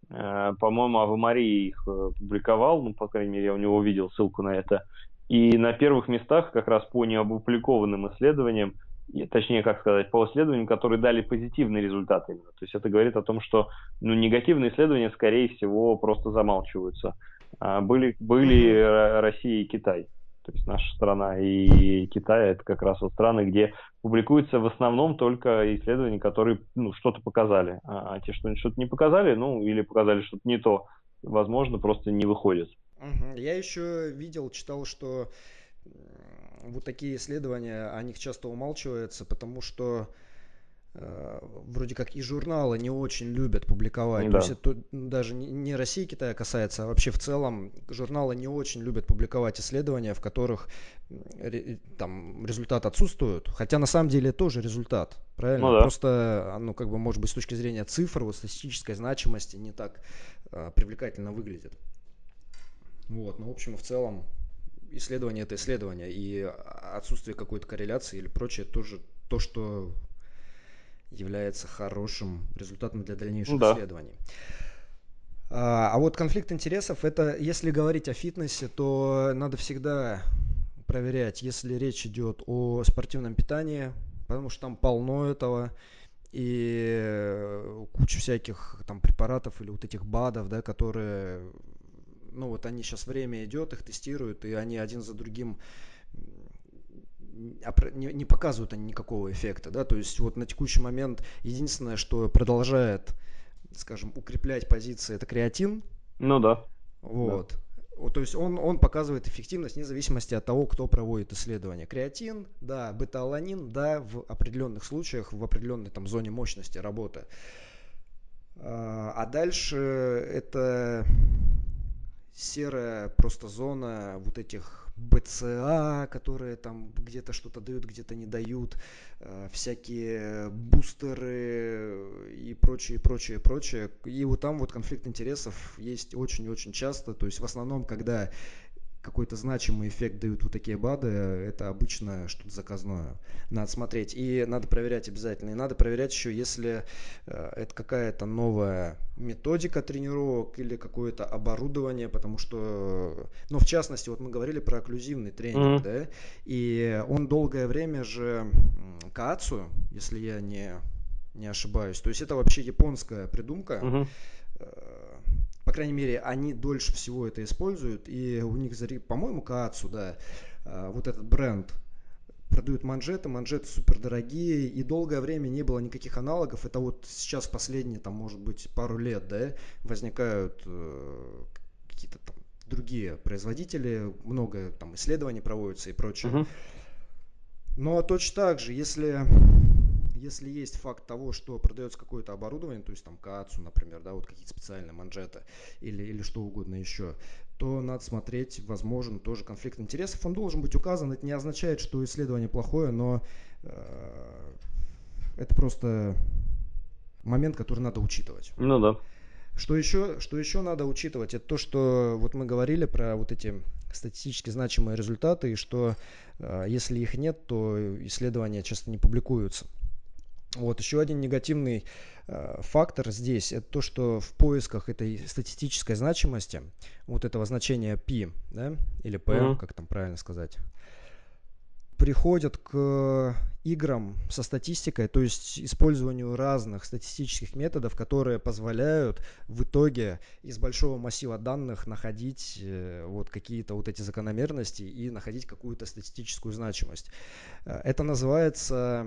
по-моему, Авамарий их публиковал, ну, по крайней мере, я у него видел ссылку на это, и на первых местах, как раз по неопубликованным исследованиям, точнее, как сказать, по исследованиям, которые дали позитивный результат именно. То есть это говорит о том, что ну, негативные исследования, скорее всего, просто замалчиваются. Были, были Россия и Китай. То есть наша страна и Китай — это как раз вот страны, где публикуются в основном только исследования, которые ну, что-то показали. А те, что что-то не показали, ну или показали что-то не то, возможно, просто не выходят. Я еще видел, читал, что вот такие исследования, о них часто умалчиваются, потому что э, вроде как и журналы не очень любят публиковать. Да. То есть это даже не России и Китая касается, а вообще в целом журналы не очень любят публиковать исследования, в которых ре, там результат отсутствует. Хотя на самом деле тоже результат, правильно? Ну, да. Просто оно как бы, может быть, с точки зрения цифр, вот, статистической значимости не так э, привлекательно выглядит. Вот, ну в общем и в целом исследование – это исследование, и отсутствие какой-то корреляции или прочее тоже то, что является хорошим результатом для дальнейших да. исследований. А, а вот конфликт интересов – это, если говорить о фитнесе, то надо всегда проверять, если речь идет о спортивном питании, потому что там полно этого, и куча всяких там препаратов или вот этих БАДов, да, которые… Ну вот они сейчас, время идет, их тестируют, и они один за другим не, не показывают они никакого эффекта, да, то есть вот на текущий момент единственное, что продолжает, скажем, укреплять позиции, это креатин. Ну да. Вот. Да. То есть он, он показывает эффективность вне зависимости от того, кто проводит исследование. Креатин, да, бета-аланин, да, в определенных случаях, в определенной там зоне мощности работы. А дальше это серая просто зона вот этих БЦА, которые там где-то что-то дают, где-то не дают, э, всякие бустеры и прочее, прочее, прочее. И вот там вот конфликт интересов есть очень-очень часто. То есть в основном, когда какой-то значимый эффект дают вот такие БАДы, это обычно что-то заказное. Надо смотреть. И надо проверять обязательно. И надо проверять еще, если это какая-то новая методика тренировок или какое-то оборудование, потому что, ну, в частности, вот мы говорили про окклюзивный тренинг, mm-hmm. да, и он долгое время же каацу, если я не, не ошибаюсь, то есть это вообще японская придумка, mm-hmm. По крайней мере, они дольше всего это используют, и у них, по-моему, каацу, да, вот этот бренд, продают манжеты, манжеты супердорогие, и долгое время не было никаких аналогов. Это вот сейчас последние, там, может быть, пару лет, да, возникают э, какие-то там другие производители, много там исследований проводится и прочее. Uh-huh. Но точно так же, если... Если есть факт того, что продается какое-то оборудование, то есть там каацу, например, да, вот какие-то специальные манжеты или, или что угодно еще, то надо смотреть, возможен тоже конфликт интересов. Он должен быть указан, это не означает, что исследование плохое, но э, это просто момент, который надо учитывать. Ну да. Что еще, что еще надо учитывать, это то, что вот мы говорили про вот эти статистически значимые результаты, и что э, если их нет, то исследования часто не публикуются. Вот, еще один негативный э, фактор здесь, это то, что в поисках этой статистической значимости, вот этого значения P, да, или P, mm-hmm. как там правильно сказать, приходят к играм со статистикой, то есть использованию разных статистических методов, которые позволяют в итоге из большого массива данных находить э, вот какие-то вот эти закономерности и находить какую-то статистическую значимость. Это называется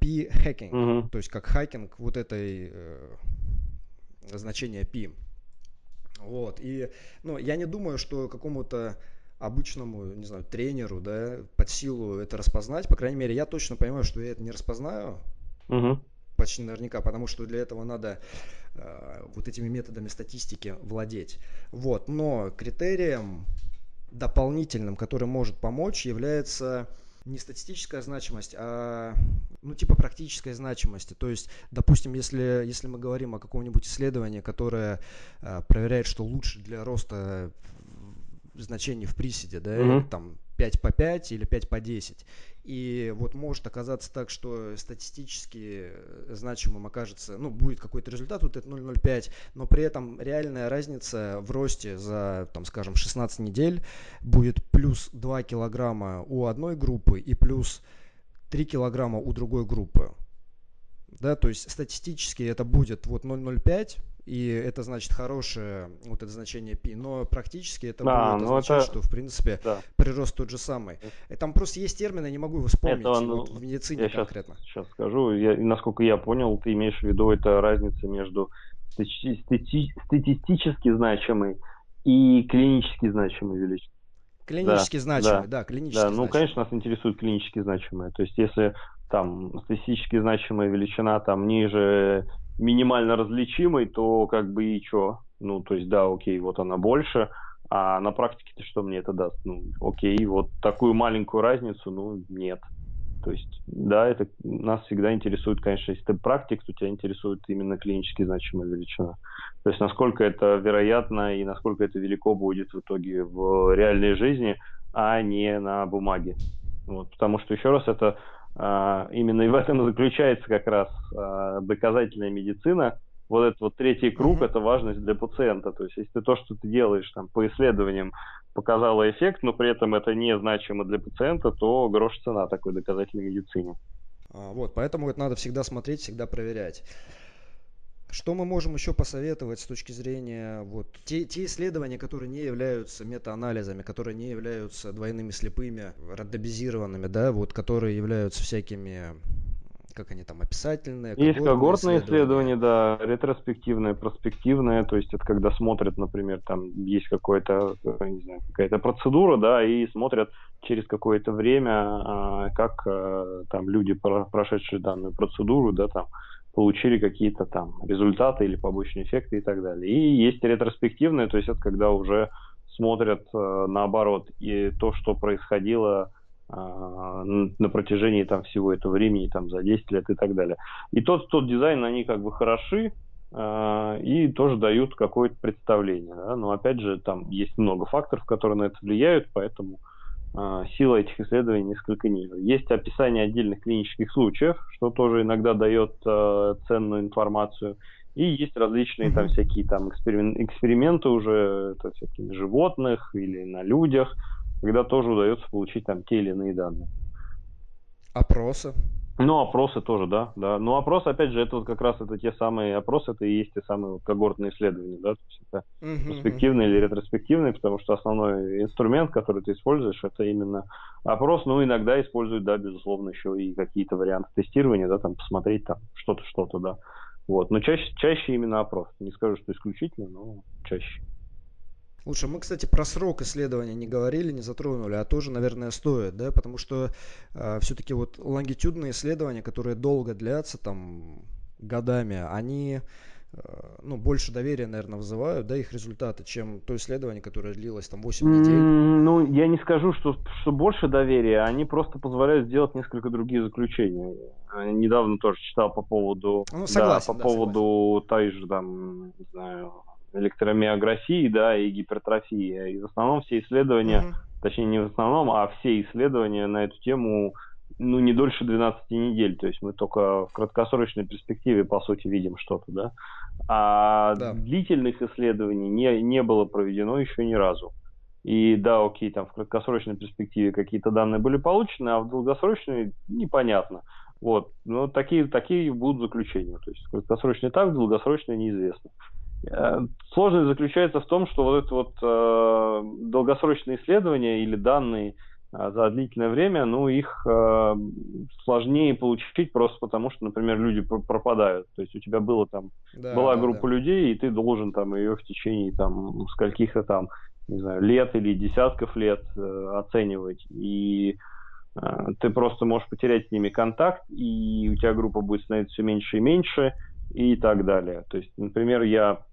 p-хакинг, mm-hmm. то есть как хакинг вот этой э, значения p. Вот. И, ну, я не думаю, что какому-то обычному, не знаю, тренеру, да, под силу это распознать. По крайней мере, я точно понимаю, что я это не распознаю. Угу. почти наверняка, потому что для этого надо э, вот этими методами статистики владеть. Вот. Но критерием дополнительным, который может помочь, является не статистическая значимость, а ну, типа практической значимости. То есть, допустим, если, если мы говорим о каком-нибудь исследовании, которое э, проверяет, что лучше для роста значений в приседе, да, mm-hmm. там пять по пять или пять по десять. И вот может оказаться так, что статистически значимым окажется, ну, будет какой-то результат, вот это ноль целых ноль пять, но при этом реальная разница в росте за, там, скажем, шестнадцать недель будет плюс два килограмма у одной группы и плюс три килограмма у другой группы. Да, то есть статистически это будет вот ноль целых ноль пять, и это значит хорошее вот это значение пи, но практически это да, будет означать, это... что в принципе да. прирост тот же самый. Там просто есть термин, я не могу его вспомнить, это, ну, вот в медицине я конкретно. Сейчас, сейчас скажу, я, насколько я понял, ты имеешь в виду это разница между стати- стати- статистически значимой и клинически значимой величиной. Клинически да, значимые, да, да клинически да, значимые. Ну, конечно, нас интересуют клинически значимые. То есть, если там статистически значимая величина там ниже минимально различимой, то как бы и что? Ну, то есть, да, окей, вот она больше, а на практике-то что мне это даст? Ну, окей, вот такую маленькую разницу, ну, нет. То есть, да, это нас всегда интересует, конечно, если ты практик, то тебя интересует именно клинически значимая величина. То есть, насколько это вероятно и насколько это велико будет в итоге в реальной жизни, а не на бумаге. Вот, потому что, еще раз, это а, именно и в этом заключается как раз а, доказательная медицина. Вот этот вот третий круг – это важность для пациента. То есть, если то, что ты делаешь там, по исследованиям, показало эффект, но при этом это не значимо для пациента, то грош цена такой доказательной медицине. Вот, поэтому это надо всегда смотреть, всегда проверять. Что мы можем еще посоветовать с точки зрения вот, те, те исследования, которые не являются метаанализами, которые не являются двойными слепыми, рандомизированными, да, вот, которые являются всякими... как они там, описательные? Есть когортные исследования, исследования, да, ретроспективные, проспективные, то есть это когда смотрят, например, там есть какой-то, не знаю, какая-то процедура, да, и смотрят через какое-то время, как там люди, прошедшие данную процедуру, да, там, получили какие-то там результаты или побочные эффекты и так далее. И есть ретроспективные, то есть это когда уже смотрят наоборот и то, что происходило на протяжении там всего этого времени, там за десять лет и так далее. И тот, тот дизайн, они как бы хороши э, и тоже дают какое-то представление. Да? Но опять же, там есть много факторов, которые на это влияют, поэтому э, сила этих исследований несколько ниже. Есть описание отдельных клинических случаев, что тоже иногда дает э, ценную информацию. И есть различные там всякие там эксперим... эксперименты уже это, всякие, на животных или на людях, когда тоже удается получить там те или иные данные. Опросы. Ну, опросы тоже, да. да. Но опросы, опять же, это вот как раз это те самые опросы, это и есть те самые вот когортные исследования, да, то есть это uh-huh, перспективные uh-huh. или ретроспективные, потому что основной инструмент, который ты используешь, это именно опрос, ну, иногда используют, да, безусловно, еще и какие-то варианты тестирования, да, там, посмотреть там что-то, что-то, да. Вот, но чаще, чаще именно опрос. Не скажу, что исключительно, но чаще. Лучше, мы, кстати, про срок исследования не говорили, не затронули, а тоже, наверное, стоит, да, потому что э, все-таки вот лонгитюдные исследования, которые долго длятся, там, годами, они, э, ну, больше доверия, наверное, вызывают, да, их результаты, чем то исследование, которое длилось, там, восемь недель. Ну, я не скажу, что, что больше доверия, они просто позволяют сделать несколько другие заключения. Я недавно тоже читал по поводу, ну, согласен, да, по да, поводу согласен. той же, там, не знаю, электромиографии, да, и гипертрофии. И в основном все исследования, mm-hmm. точнее не в основном, а все исследования на эту тему, ну, не дольше двенадцати недель. То есть мы только в краткосрочной перспективе, по сути, видим что-то, да. А да. длительных исследований не, не было проведено еще ни разу. И да, окей, там в краткосрочной перспективе какие-то данные были получены, а в долгосрочной непонятно. Вот. Но такие, такие будут заключения. То есть краткосрочный так, долгосрочный неизвестно. Сложность заключается в том, что вот это вот э, долгосрочные исследования или данные э, за длительное время, ну, их э, сложнее получить просто потому, что, например, люди пропадают. То есть у тебя было, там, да, была да, группа да. людей, и ты должен там, ее в течение там, скольких-то там, не знаю, лет или десятков лет э, оценивать. И ты просто можешь потерять с ними контакт, и у тебя группа будет становиться все меньше и меньше, и так далее. То есть, например, я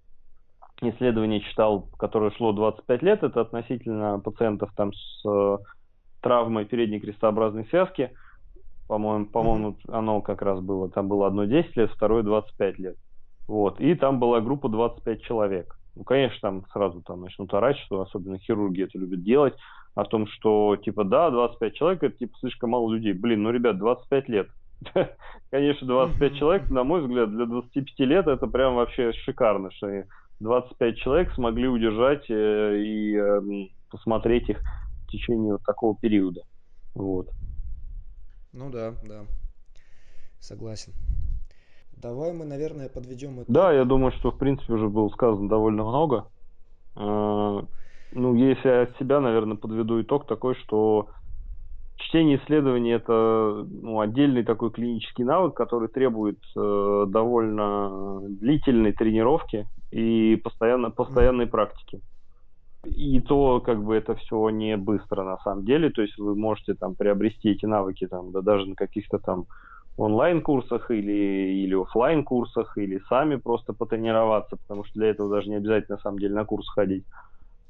исследование читал, которое шло двадцать пять лет, это относительно пациентов там с травмой передней крестообразной связки, по-моему, по-моему, оно как раз было, там было одно десять лет, второе двадцать пять лет. Вот. И там была группа двадцать пять человек. Ну, конечно, там сразу там начнут орать, что особенно хирурги это любят делать, о том, что, типа, да, двадцать пять человек, это, типа, слишком мало людей. Блин, ну, ребят, двадцать пять лет. Конечно, двадцать пять человек, на мой взгляд, для двадцати пяти лет это прям вообще шикарно, что двадцать пять человек смогли удержать и посмотреть их в течение вот такого периода. Вот. Ну да, да. Согласен. Давай мы, наверное, подведем это. Да, я думаю, что, в принципе, уже было сказано довольно много. Ну, если я от себя, наверное, подведу итог такой, что чтение исследований – это ну, отдельный такой клинический навык, который требует э, довольно длительной тренировки и постоянно, постоянной mm-hmm. практики. И то, как бы, это все не быстро, на самом деле. То есть вы можете там приобрести эти навыки там, да, даже на каких-то там онлайн-курсах или, или офлайн-курсах, или сами просто потренироваться, потому что для этого даже не обязательно, на самом деле, на курс ходить.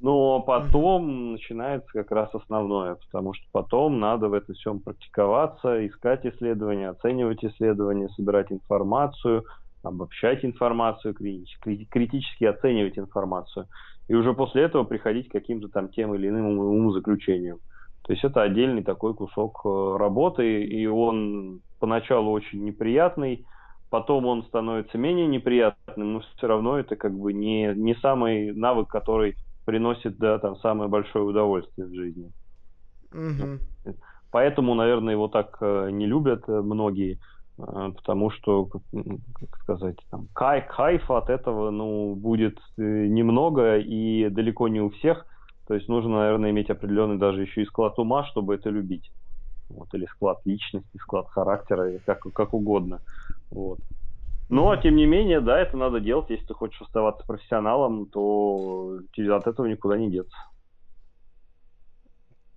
Но потом начинается как раз основное, потому что потом надо в этом всем практиковаться, искать исследования, оценивать исследования, собирать информацию, обобщать информацию, критически оценивать информацию. И уже после этого приходить к каким-то там тем или иным умозаключениям. То есть это отдельный такой кусок работы, и он поначалу очень неприятный, потом он становится менее неприятным, но все равно это как бы не, не самый навык, который приносит, да, там, самое большое удовольствие в жизни. Угу. Поэтому, наверное, его так не любят многие, потому что, как сказать, там, кай- кайфа от этого, ну, будет немного и далеко не у всех. То есть нужно, наверное, иметь определенный даже еще и склад ума, чтобы это любить. Вот, или склад личности, склад характера, как, как угодно. Вот. Но, тем не менее, да, это надо делать. Если ты хочешь оставаться профессионалом, то от этого никуда не деться.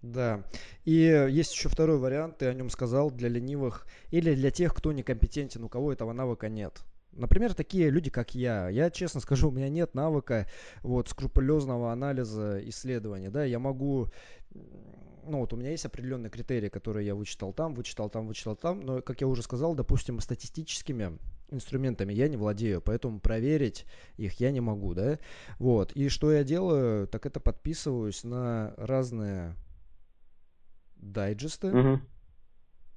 Да. И есть еще второй вариант, ты о нем сказал, для ленивых или для тех, кто некомпетентен, у кого этого навыка нет. Например, такие люди, как я. Я, честно скажу, у меня нет навыка вот, скрупулезного анализа исследований. Да, я могу... Ну вот у меня есть определенные критерии, которые я вычитал там, вычитал там, вычитал там. Но, как я уже сказал, допустим, статистическими инструментами я не владею, поэтому проверить их я не могу, да. Вот. И что я делаю, так это подписываюсь на разные дайджесты, угу.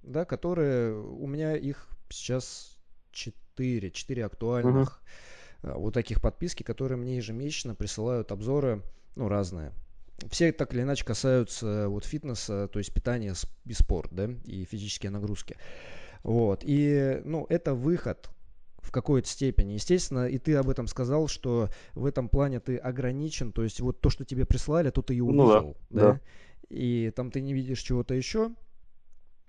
да, которые у меня их сейчас четыре, четыре актуальных угу. вот таких подписки, которые мне ежемесячно присылают обзоры, ну, разные. Все так или иначе касаются вот фитнеса, то есть питания и спорт, да, и физические нагрузки. Вот. И, ну, это выход в какой-то степени. Естественно, и ты об этом сказал, что в этом плане ты ограничен, то есть вот то, что тебе прислали, то ты и увидел, ну, да, да? Да. И там ты не видишь чего-то еще.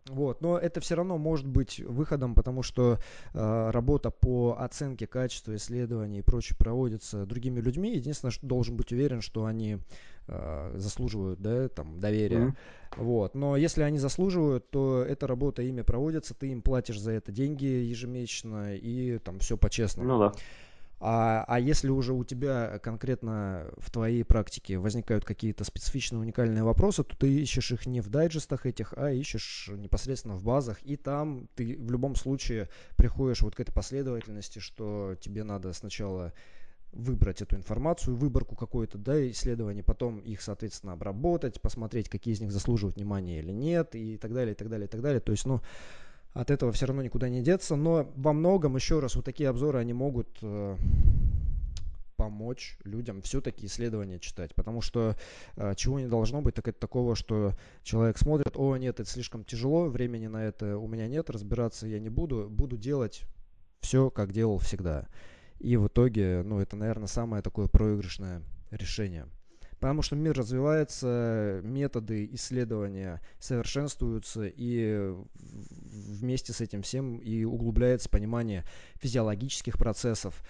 Вот. Но это все равно может быть выходом, потому что э, работа по оценке качества исследований и прочее проводится другими людьми. Единственное, что должен быть уверен, что они э, заслуживают, да, там, доверия. Mm-hmm. Вот. Но если они заслуживают, то эта работа ими проводится, ты им платишь за это деньги ежемесячно, и там все по-честному. Ну да. А, а если уже у тебя конкретно в твоей практике возникают какие-то специфичные уникальные вопросы, то ты ищешь их не в дайджестах этих, а ищешь непосредственно в базах. И там ты в любом случае приходишь вот к этой последовательности, что тебе надо сначала выбрать эту информацию, выборку какой-то, да, исследований, потом их, соответственно, обработать, посмотреть, какие из них заслуживают внимания или нет, и так далее, и так далее, и так далее. То есть, ну... От этого все равно никуда не деться, но во многом, еще раз, вот такие обзоры, они могут э, помочь людям все-таки исследования читать, потому что э, чего не должно быть, так это такого, что человек смотрит, о, нет, это слишком тяжело, времени на это у меня нет, разбираться я не буду, буду делать все, как делал всегда. И в итоге, ну, это, наверное, самое такое проигрышное решение. Потому что мир развивается, методы исследования совершенствуются, и вместе с этим всем и углубляется понимание физиологических процессов,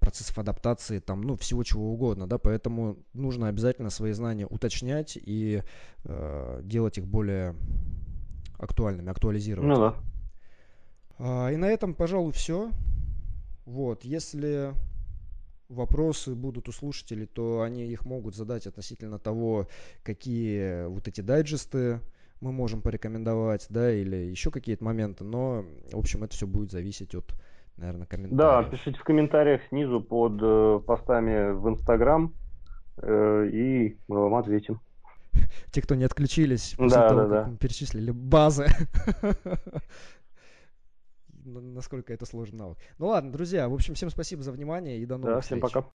процессов адаптации, там, ну, всего чего угодно, да, поэтому нужно обязательно свои знания уточнять и э, делать их более актуальными, актуализировать. Ну да. А, и на этом, пожалуй, все. Вот, если вопросы будут у слушателей, то они их могут задать относительно того, какие вот эти дайджесты мы можем порекомендовать, да, или еще какие-то моменты, но, в общем, это все будет зависеть от, наверное, комментариев. Да, пишите в комментариях снизу под э, постами в Инстаграм, э, и мы вам ответим. Те, кто не отключились после да, того, да, как да. мы перечислили базы. Насколько это сложный навык. Ну ладно, друзья, в общем, всем спасибо за внимание и до новых встреч. Да, всем пока.